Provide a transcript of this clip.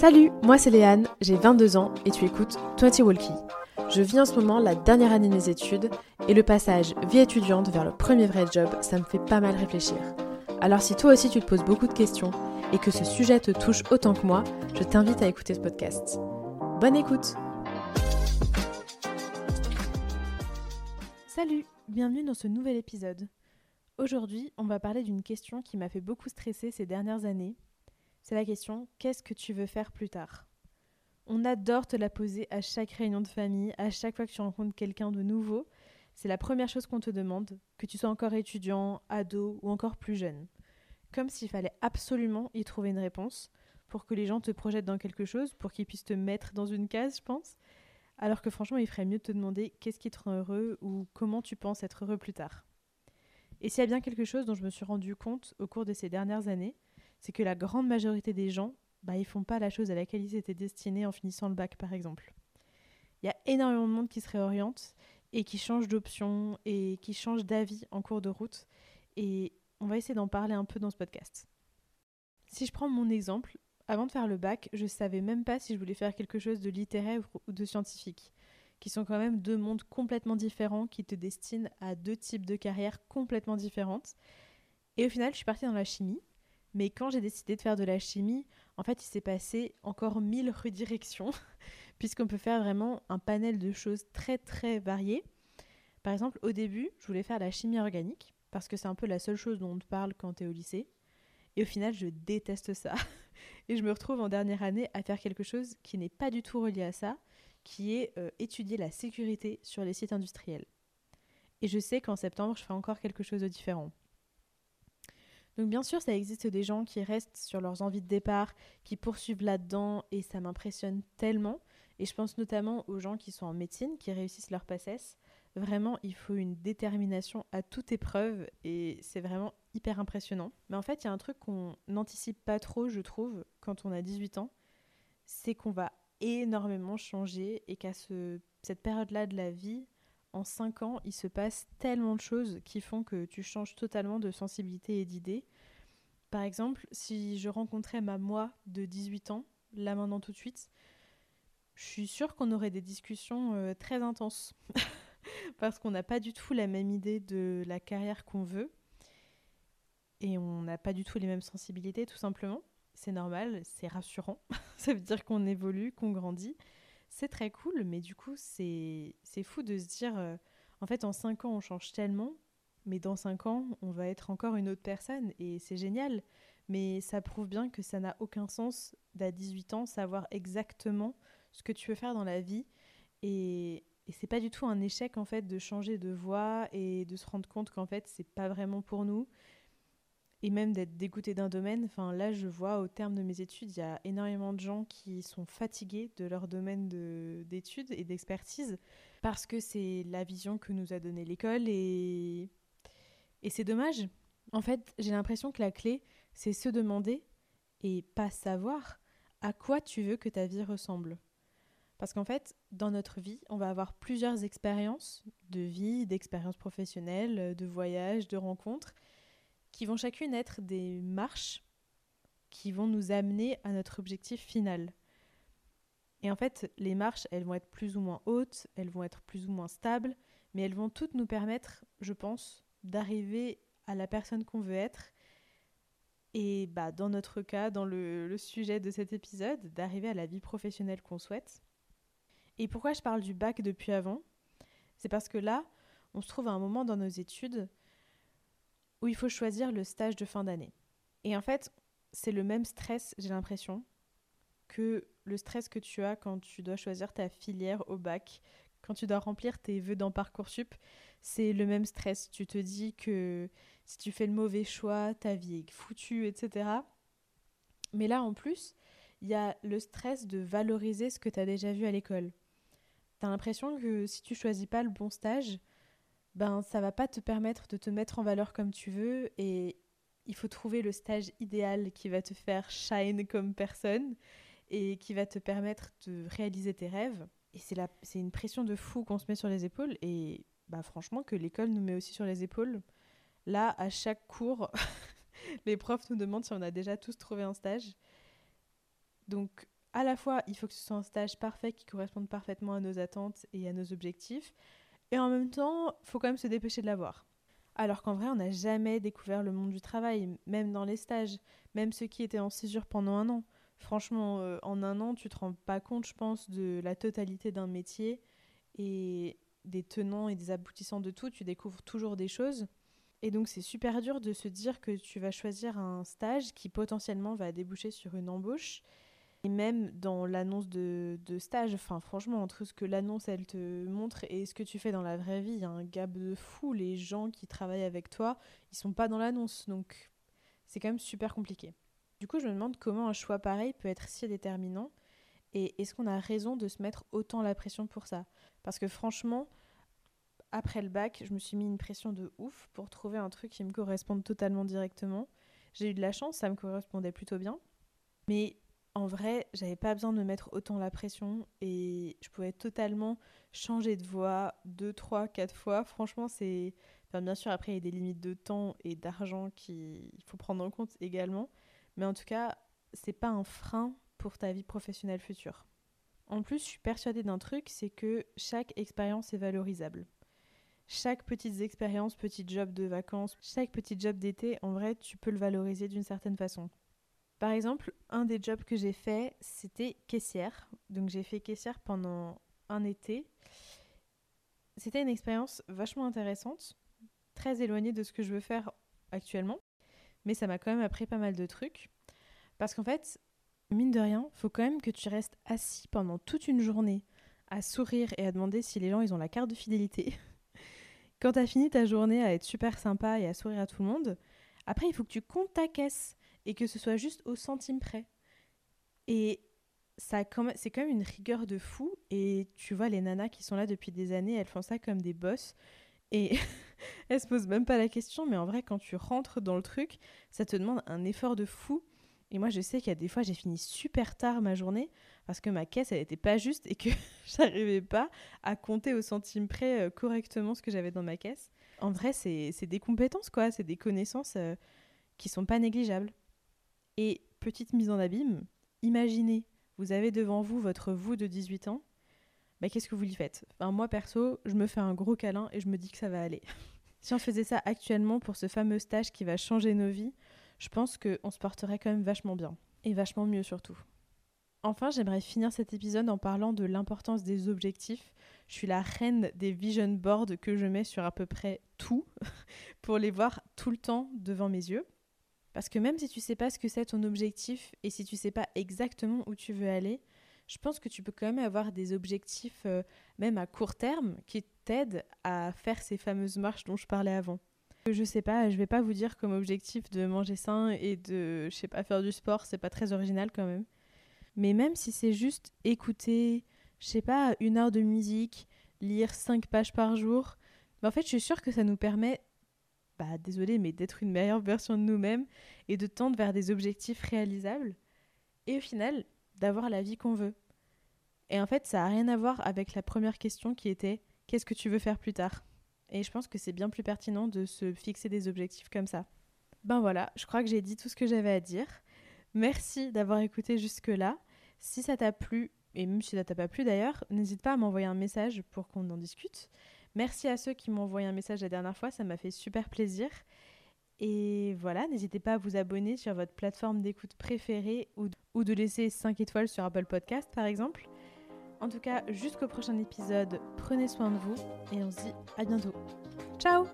Salut, moi c'est Léane, j'ai 22 ans et tu écoutes 20 Walkies. Je vis en ce moment la dernière année de mes études et le passage vie étudiante vers le premier vrai job, ça me fait pas mal réfléchir. Alors si toi aussi tu te poses beaucoup de questions et que ce sujet te touche autant que moi, je t'invite à écouter ce podcast. Bonne écoute! Salut, bienvenue dans ce nouvel épisode. Aujourd'hui, on va parler d'une question qui m'a fait beaucoup stresser ces dernières années. C'est la question « Qu'est-ce que tu veux faire plus tard ?» On adore te la poser à chaque réunion de famille, à chaque fois que tu rencontres quelqu'un de nouveau. C'est la première chose qu'on te demande, que tu sois encore étudiant, ado ou encore plus jeune. Comme s'il fallait absolument y trouver une réponse pour que les gens te projettent dans quelque chose, pour qu'ils puissent te mettre dans une case, je pense. Alors que franchement, il ferait mieux de te demander qu'est-ce qui te rend heureux ou comment tu penses être heureux plus tard. Et s'il y a bien quelque chose dont je me suis rendu compte au cours de ces dernières années, c'est que la grande majorité des gens, ils font pas la chose à laquelle ils étaient destinés en finissant le bac, par exemple. Il y a énormément de monde qui se réoriente et qui change d'option et qui change d'avis en cours de route. Et on va essayer d'en parler un peu dans ce podcast. Si je prends mon exemple, avant de faire le bac, je savais même pas si je voulais faire quelque chose de littéraire ou de scientifique, qui sont quand même deux mondes complètement différents qui te destinent à deux types de carrières complètement différentes. Et au final, je suis partie dans la chimie. Mais quand j'ai décidé de faire de la chimie, en fait, il s'est passé encore 1000 redirections, puisqu'on peut faire vraiment un panel de choses très, très variées. Par exemple, au début, je voulais faire la chimie organique, parce que c'est un peu la seule chose dont on te parle quand t'es au lycée. Et au final, je déteste ça. Et je me retrouve en dernière année à faire quelque chose qui n'est pas du tout relié à ça, qui est étudier la sécurité sur les sites industriels. Et je sais qu'en septembre, je ferai encore quelque chose de différent. Donc bien sûr, ça existe des gens qui restent sur leurs envies de départ, qui poursuivent là-dedans et ça m'impressionne tellement. Et je pense notamment aux gens qui sont en médecine, qui réussissent leur PASS. Vraiment, il faut une détermination à toute épreuve et c'est vraiment hyper impressionnant. Mais en fait, il y a un truc qu'on n'anticipe pas trop, je trouve, quand on a 18 ans, c'est qu'on va énormément changer et qu'à cette période-là de la vie, en 5 ans, il se passe tellement de choses qui font que tu changes totalement de sensibilité et d'idées. Par exemple, si je rencontrais ma moi de 18 ans, là maintenant tout de suite, je suis sûre qu'on aurait des discussions très intenses parce qu'on n'a pas du tout la même idée de la carrière qu'on veut et on n'a pas du tout les mêmes sensibilités tout simplement. C'est normal, c'est rassurant, ça veut dire qu'on évolue, qu'on grandit. C'est très cool, mais du coup, c'est fou de se dire... en fait, en 5 ans, on change tellement, mais dans 5 ans, on va être encore une autre personne, et c'est génial. Mais ça prouve bien que ça n'a aucun sens d'à 18 ans savoir exactement ce que tu veux faire dans la vie. Et c'est pas du tout un échec, en fait, de changer de voie et de se rendre compte qu'en fait, c'est pas vraiment pour nous. Et même d'être dégoûté d'un domaine, enfin là je vois au terme de mes études, il y a énormément de gens qui sont fatigués de leur domaine d'études et d'expertise parce que c'est la vision que nous a donnée l'école et c'est dommage. En fait, j'ai l'impression que la clé, c'est se demander et pas savoir à quoi tu veux que ta vie ressemble. Parce qu'en fait, dans notre vie, on va avoir plusieurs expériences de vie, d'expériences professionnelles, de voyages, de rencontres, qui vont chacune être des marches qui vont nous amener à notre objectif final. Et en fait, les marches, elles vont être plus ou moins hautes, elles vont être plus ou moins stables, mais elles vont toutes nous permettre, je pense, d'arriver à la personne qu'on veut être. Et dans notre cas, dans le sujet de cet épisode, d'arriver à la vie professionnelle qu'on souhaite. Et pourquoi je parle du bac depuis avant ? C'est parce que là, on se trouve à un moment dans nos études où il faut choisir le stage de fin d'année. Et en fait, c'est le même stress, j'ai l'impression, que le stress que tu as quand tu dois choisir ta filière au bac, quand tu dois remplir tes vœux dans Parcoursup, c'est le même stress. Tu te dis que si tu fais le mauvais choix, ta vie est foutue, etc. Mais là, en plus, il y a le stress de valoriser ce que tu as déjà vu à l'école. Tu as l'impression que si tu choisis pas le bon stage, ça va pas te permettre de te mettre en valeur comme tu veux et il faut trouver le stage idéal qui va te faire shine comme personne et qui va te permettre de réaliser tes rêves. Et c'est une pression de fou qu'on se met sur les épaules et franchement que l'école nous met aussi sur les épaules. Là, à chaque cours, les profs nous demandent si on a déjà tous trouvé un stage. Donc à la fois, il faut que ce soit un stage parfait qui corresponde parfaitement à nos attentes et à nos objectifs. Et en même temps, il faut quand même se dépêcher de l'avoir. Alors qu'en vrai, on n'a jamais découvert le monde du travail, même dans les stages, même ceux qui étaient en césure pendant un an. Franchement, en un an, tu te rends pas compte, je pense, de la totalité d'un métier et des tenants et des aboutissants de tout. Tu découvres toujours des choses. Et donc, c'est super dur de se dire que tu vas choisir un stage qui potentiellement va déboucher sur une embauche. Et même dans l'annonce de stage, enfin franchement, entre ce que l'annonce elle te montre et ce que tu fais dans la vraie vie, il y a un gap de fou. Les gens qui travaillent avec toi, ils sont pas dans l'annonce, donc c'est quand même super compliqué. Du coup, je me demande comment un choix pareil peut être si déterminant et est-ce qu'on a raison de se mettre autant la pression pour ça ? Parce que franchement, après le bac, je me suis mis une pression de ouf pour trouver un truc qui me corresponde totalement directement. J'ai eu de la chance, ça me correspondait plutôt bien, mais en vrai, j'avais pas besoin de me mettre autant la pression et je pouvais totalement changer de voie 2, 3, 4 fois. Franchement, c'est... Enfin, bien sûr, après, il y a des limites de temps et d'argent qu'il faut prendre en compte également. Mais en tout cas, c'est pas un frein pour ta vie professionnelle future. En plus, je suis persuadée d'un truc, c'est que chaque expérience est valorisable. Chaque petite expérience, petit job de vacances, chaque petit job d'été, en vrai, tu peux le valoriser d'une certaine façon. Par exemple, un des jobs que j'ai fait, c'était caissière. Donc j'ai fait caissière pendant un été. C'était une expérience vachement intéressante, très éloignée de ce que je veux faire actuellement. Mais ça m'a quand même appris pas mal de trucs. Parce qu'en fait, mine de rien, faut quand même que tu restes assis pendant toute une journée à sourire et à demander si les gens ils ont la carte de fidélité. Quand t'as fini ta journée à être super sympa et à sourire à tout le monde, après il faut que tu comptes ta caisse. Et que ce soit juste au centime près. Et ça, c'est quand même une rigueur de fou. Et tu vois, les nanas qui sont là depuis des années, elles font ça comme des boss. Et elles se posent même pas la question. Mais en vrai, quand tu rentres dans le truc, ça te demande un effort de fou. Et moi, je sais qu'il y a des fois, j'ai fini super tard ma journée. Parce que ma caisse, elle n'était pas juste. Et que j'arrivais pas à compter au centime près correctement ce que j'avais dans ma caisse. En vrai, c'est des compétences, quoi. C'est des connaissances qui sont pas négligeables. Et petite mise en abîme, imaginez, vous avez devant vous votre vous de 18 ans, bah qu'est-ce que vous lui faites ? Enfin, moi perso, je me fais un gros câlin et je me dis que ça va aller. Si on faisait ça actuellement pour ce fameux stage qui va changer nos vies, je pense qu'on se porterait quand même vachement bien. Et vachement mieux surtout. Enfin, j'aimerais finir cet épisode en parlant de l'importance des objectifs. Je suis la reine des vision boards que je mets sur à peu près tout pour les voir tout le temps devant mes yeux. Parce que même si tu sais pas ce que c'est ton objectif et si tu sais pas exactement où tu veux aller, je pense que tu peux quand même avoir des objectifs, même à court terme, qui t'aident à faire ces fameuses marches dont je parlais avant. Je sais pas, je vais pas vous dire comme objectif de manger sain et de, je sais pas, faire du sport, c'est pas très original quand même. Mais même si c'est juste écouter, je sais pas, 1 heure de musique, lire 5 pages par jour, en fait je suis sûre que ça nous permet... Bah, désolé, mais d'être une meilleure version de nous-mêmes et de tendre vers des objectifs réalisables et au final, d'avoir la vie qu'on veut. Et en fait, ça n'a rien à voir avec la première question qui était « Qu'est-ce que tu veux faire plus tard ?» Et je pense que c'est bien plus pertinent de se fixer des objectifs comme ça. Ben voilà, je crois que j'ai dit tout ce que j'avais à dire. Merci d'avoir écouté jusque-là. Si ça t'a plu, et même si ça t'a pas plu d'ailleurs, n'hésite pas à m'envoyer un message pour qu'on en discute. Merci à ceux qui m'ont envoyé un message la dernière fois, ça m'a fait super plaisir. Et voilà, n'hésitez pas à vous abonner sur votre plateforme d'écoute préférée ou de laisser 5 étoiles sur Apple Podcasts par exemple. En tout cas, jusqu'au prochain épisode, prenez soin de vous et on se dit à bientôt. Ciao !